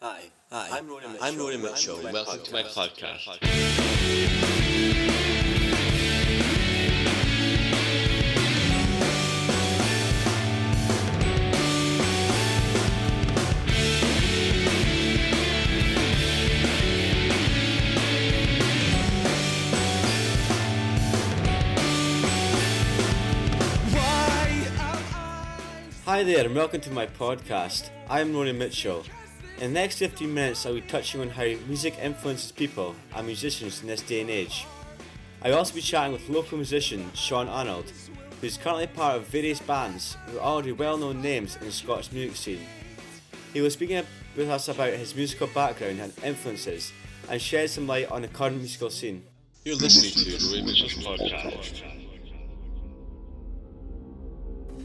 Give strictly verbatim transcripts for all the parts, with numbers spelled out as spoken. Hi, hi. I'm Ruairi Mitchell. I'm Ruairi Mitchell. Welcome, welcome to my podcast. To my podcast. Hi there, and welcome to my podcast. I'm Ruairi Mitchell. In the next fifteen minutes I'll be touching on how music influences people and musicians in this day and age. I'll also be chatting with local musician Sean Arnold, who is currently part of various bands who are already well known names in the Scottish music scene. He will speak with us about his musical background and influences and shed some light on the current musical scene. You're listening to Ruairi Mitchell's podcast.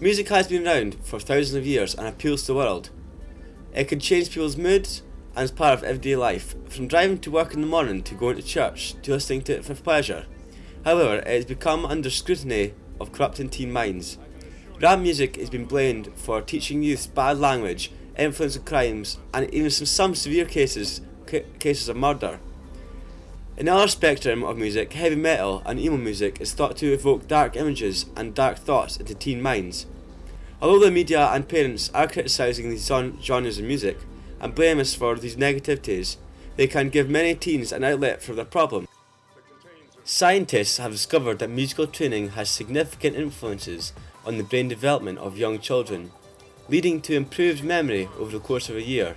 Music has been around for thousands of years and appeals to the world. It can change people's moods and is part of everyday life, from driving to work in the morning to going to church to listening to it for pleasure. However, it has become under scrutiny of corrupting teen minds. Rap music has been blamed for teaching youth bad language, influencing crimes, and even in some severe cases, c- cases of murder. In the other spectrum of music, heavy metal and emo music is thought to evoke dark images and dark thoughts into teen minds. Although the media and parents are criticising these genres of music and blame us for these negativities, they can give many teens an outlet for their problem. Scientists have discovered that musical training has significant influences on the brain development of young children, leading to improved memory over the course of a year.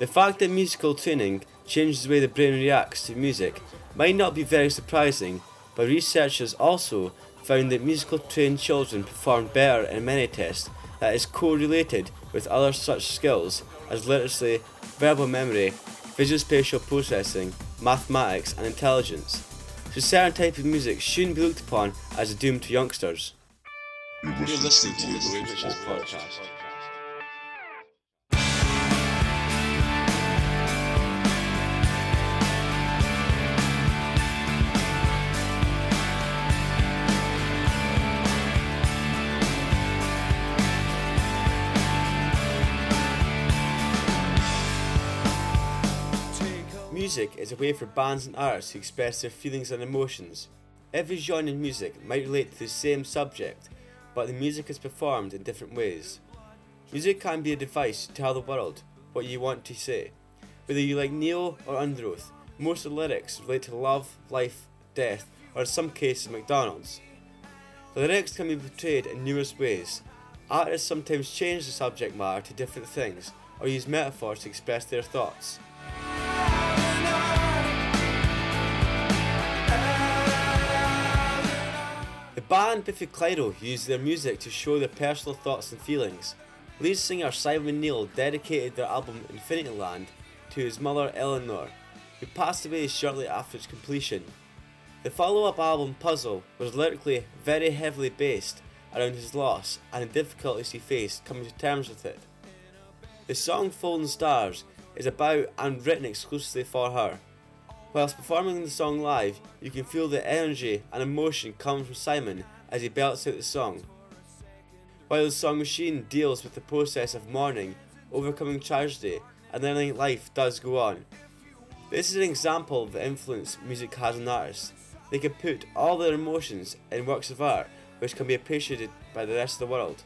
The fact that musical training changes the way the brain reacts to music might not be very surprising, but researchers also found that musical trained children performed better in many tests that is correlated with other such skills as literacy, verbal memory, visuospatial processing, mathematics and intelligence. So certain types of music shouldn't be looked upon as a doom to youngsters. You're listening to the Ruairi Mitchell podcast. Music is a way for bands and artists to express their feelings and emotions. Every genre of music might relate to the same subject, but the music is performed in different ways. Music can be a device to tell the world what you want to say. Whether you like Neo or Underoath, most of the lyrics relate to love, life, death, or in some cases McDonald's. The lyrics can be portrayed in numerous ways. Artists sometimes change the subject matter to different things, or use metaphors to express their thoughts. The band Biffy Clyro used their music to show their personal thoughts and feelings. Lead singer Simon Neil dedicated their album Infinity Land to his mother Eleanor, who passed away shortly after its completion. The follow-up album Puzzle was lyrically very heavily based around his loss and the difficulties he faced coming to terms with it. The song Fallen Stars is about and written exclusively for her. Whilst performing the song live, you can feel the energy and emotion coming from Simon as he belts out the song. While the song Machine deals with the process of mourning, overcoming tragedy, and learning life does go on. This is an example of the influence music has on artists. They can put all their emotions in works of art which can be appreciated by the rest of the world.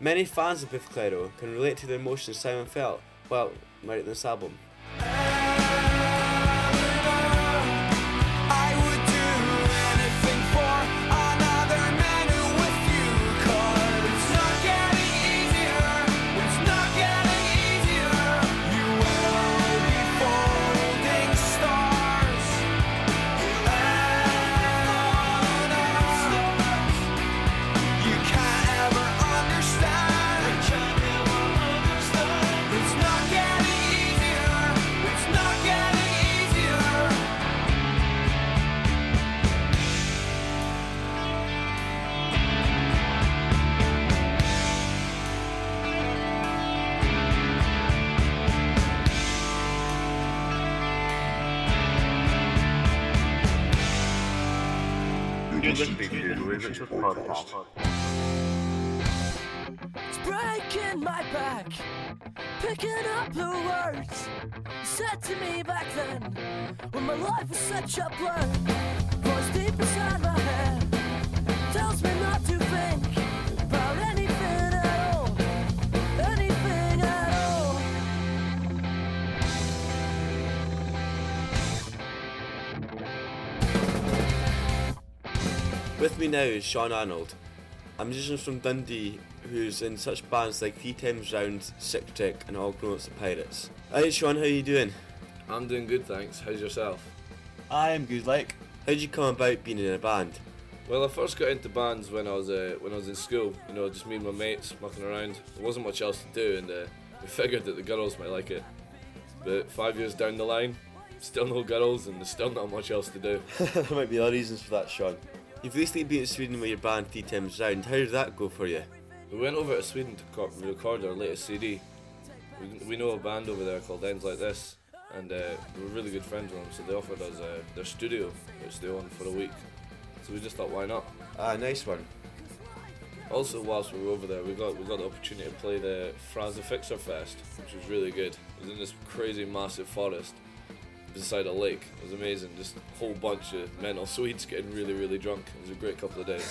Many fans of Biffy Clyro can relate to the emotions Simon felt while writing this album. It's breaking my back. Picking up her words, said to me back then, when my life was such a blur. Voice deep inside my head tells me not to think about anything at all, anything at all. With me now is Sean Arnold, a musician from Dundee, who's in such bands like Three Times Round, Sick Tech and All Grown Ups The Pirates. Hi Sean, how are you doing? I'm doing good thanks, how's yourself? I am good like. How did you come about being in a band? Well, I first got into bands when I was uh, when I was in school, you know, just me and my mates mucking around. There wasn't much else to do and uh, we figured that the girls might like it. But five years down the line, still no girls and there's still not much else to do. There might be other reasons for that, Sean. You've recently been in Sweden with your band Three Times Round. How did that go for you? We went over to Sweden to co- record our latest C D. We, we know a band over there called Ends Like This, and uh, we were really good friends with them, so they offered us uh, their studio, which they own for a week. So we just thought, why not? Ah, nice one. Also, whilst we were over there, we got we got the opportunity to play the Fraza Fixer Fest, which was really good. It was in this crazy, massive forest beside a lake. It was amazing. Just a whole bunch of mental Swedes getting really, really drunk. It was a great couple of days.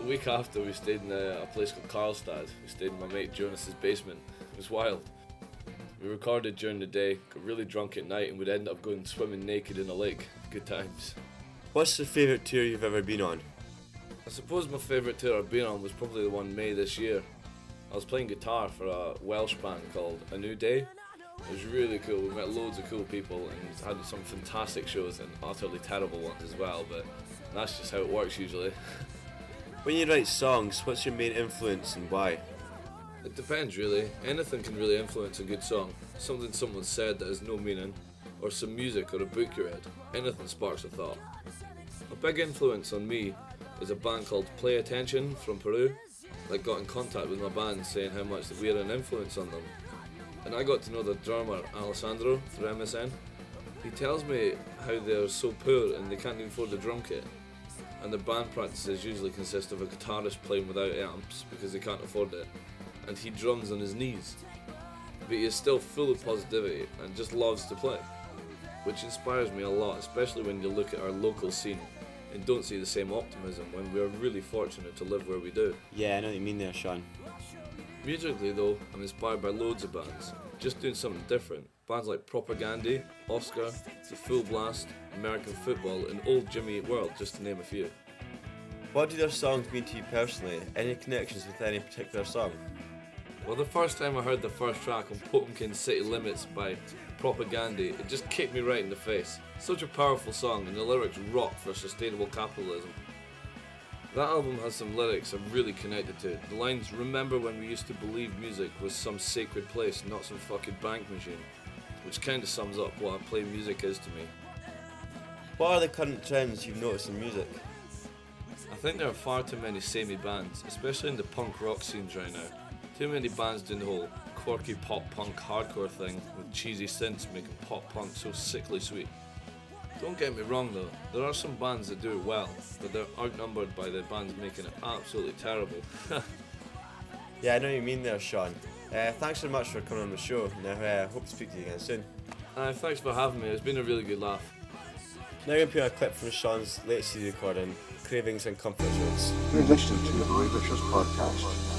The week after, we stayed in a, a place called Karlstad. We stayed in my mate Jonas's basement. It was wild. We recorded during the day, got really drunk at night, and we'd end up going swimming naked in a lake. Good times. What's the favourite tour you've ever been on? I suppose my favourite tour I've been on was probably the one May this year. I was playing guitar for a Welsh band called A New Day. It was really cool. We met loads of cool people and had some fantastic shows and utterly terrible ones as well, but that's just how it works usually. When you write songs, what's your main influence and why? It depends really. Anything can really influence a good song. Something someone said that has no meaning, or some music or a book you read. Anything sparks a thought. A big influence on me is a band called Play Attention from Peru that got in contact with my band saying how much that we had an influence on them. And I got to know the drummer Alessandro through M S N. He tells me how they're so poor and they can't even afford a drum kit. And the band practices usually consist of a guitarist playing without amps because they can't afford it, and he drums on his knees. But he is still full of positivity and just loves to play, which inspires me a lot, especially when you look at our local scene and don't see the same optimism when we are really fortunate to live where we do. Yeah, I know what you mean there, Sean. Musically though, I'm inspired by loads of bands, just doing something different. Bands like Propagandhi, Oscar, The Full Blast, American Football and Old Jimmy Eat World, just to name a few. What do their songs mean to you personally? Any connections with any particular song? Well, the first time I heard the first track on Potemkin City Limits by Propagandhi, it just kicked me right in the face. Such a powerful song and the lyrics rock for sustainable capitalism. That album has some lyrics I'm really connected to. The lines, remember when we used to believe music was some sacred place, not some fucking bank machine, which kind of sums up what I play music is to me. What are the current trends you've noticed in music? I think there are far too many samey bands, especially in the punk rock scenes right now. Too many bands doing the whole quirky pop punk hardcore thing with cheesy synths making pop punk so sickly sweet. Don't get me wrong though, there are some bands that do it well, but they're outnumbered by the bands making it absolutely terrible. Yeah, I know what you mean there, Sean. Uh, thanks very much for coming on the show, and I uh, hope to speak to you again soon. Uh, thanks for having me, it's been a really good laugh. Now we're going to play a clip from Sean's latest C D recording, Cravings and Comfort Zones. You're listening to the Ruairi Mitchell podcast.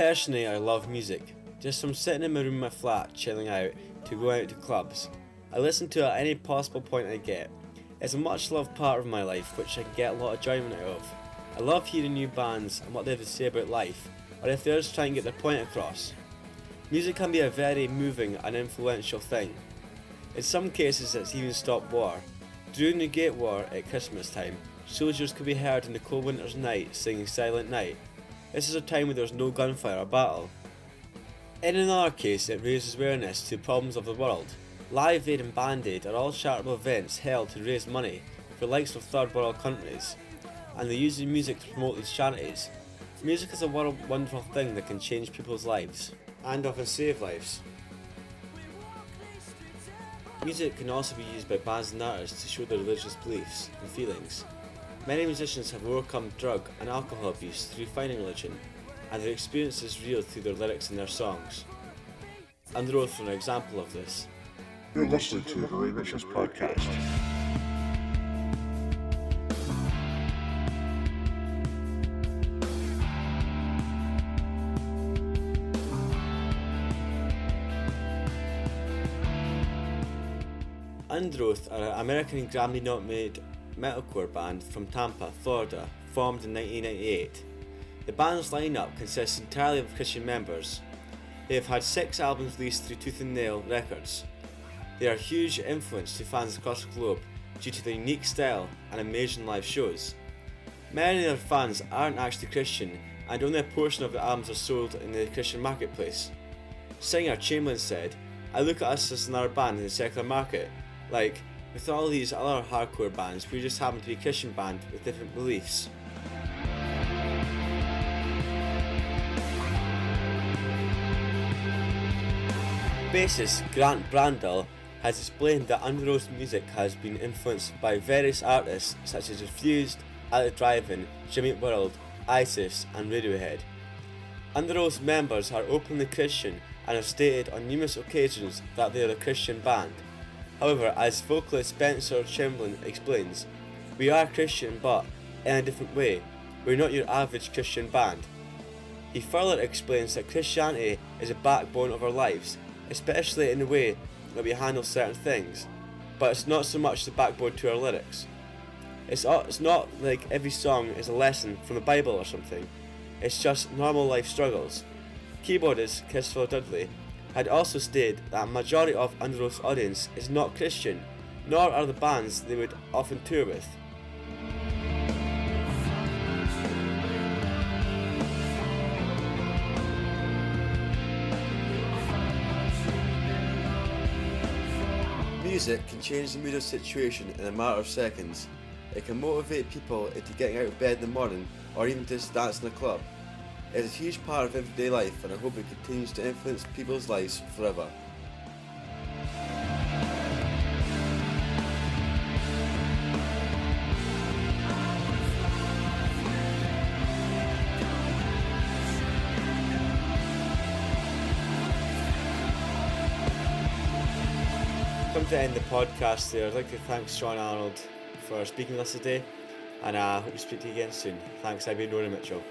Personally, I love music, just from sitting in my room in my flat chilling out to going out to clubs. I listen to it at any possible point I get. It's a much loved part of my life which I can get a lot of enjoyment out of. I love hearing new bands and what they have to say about life, or if they're just trying to get their point across. Music can be a very moving and influential thing. In some cases it's even stopped war. During the Great War at Christmas time, soldiers could be heard in the cold winter's night singing Silent Night. This is a time where there's no gunfire or battle. In another case, it raises awareness to problems of the world. Live Aid and Band Aid are all charitable events held to raise money for likes of third world countries, and they use music to promote these charities. Music is a wonderful thing that can change people's lives, and often save lives. Music can also be used by bands and artists to show their religious beliefs and feelings. Many musicians have overcome drug and alcohol abuse through finding religion, and their experience is real through their lyrics and their songs. Underoath are an example of this. You're listening to the Ruairi Mitchell's podcast. Underoath are an American Grammy-nominated metalcore band from Tampa, Florida, formed in nineteen ninety-eight. The band's lineup consists entirely of Christian members. They have had six albums released through Tooth and Nail Records. They are a huge influence to fans across the globe due to their unique style and amazing live shows. Many of their fans aren't actually Christian, and only a portion of the albums are sold in the Christian marketplace. Singer Chamberlain said, "I look at us as another band in the secular market. Like, with all these other hardcore bands, we just happen to be a Christian band with different beliefs." Bassist Grant Brandel has explained that Underoath's music has been influenced by various artists such as Refused, At the Drive-In, Jimmy Eat World, Isis and Radiohead. Underoath's members are openly Christian and have stated on numerous occasions that they are a Christian band. However, as vocalist Spencer Chamberlain explains, "We are Christian, but in a different way. We're not your average Christian band." He further explains that Christianity is a backbone of our lives, especially in the way that we handle certain things, but it's not so much the backbone to our lyrics. It's, it's not like every song is a lesson from the Bible or something. It's just normal life struggles. Keyboardist Christopher Dudley had also stated that a majority of Underoath's audience is not Christian, nor are the bands they would often tour with. Music can change the mood of a situation in a matter of seconds. It can motivate people into getting out of bed in the morning or even just dancing in a club. It is a huge part of everyday life, and I hope it continues to influence people's lives forever. Come to end the podcast there. I'd like to thank Sean Arnold for speaking with us today, and I hope to speak to you again soon. Thanks. I've been Ruairi Mitchell.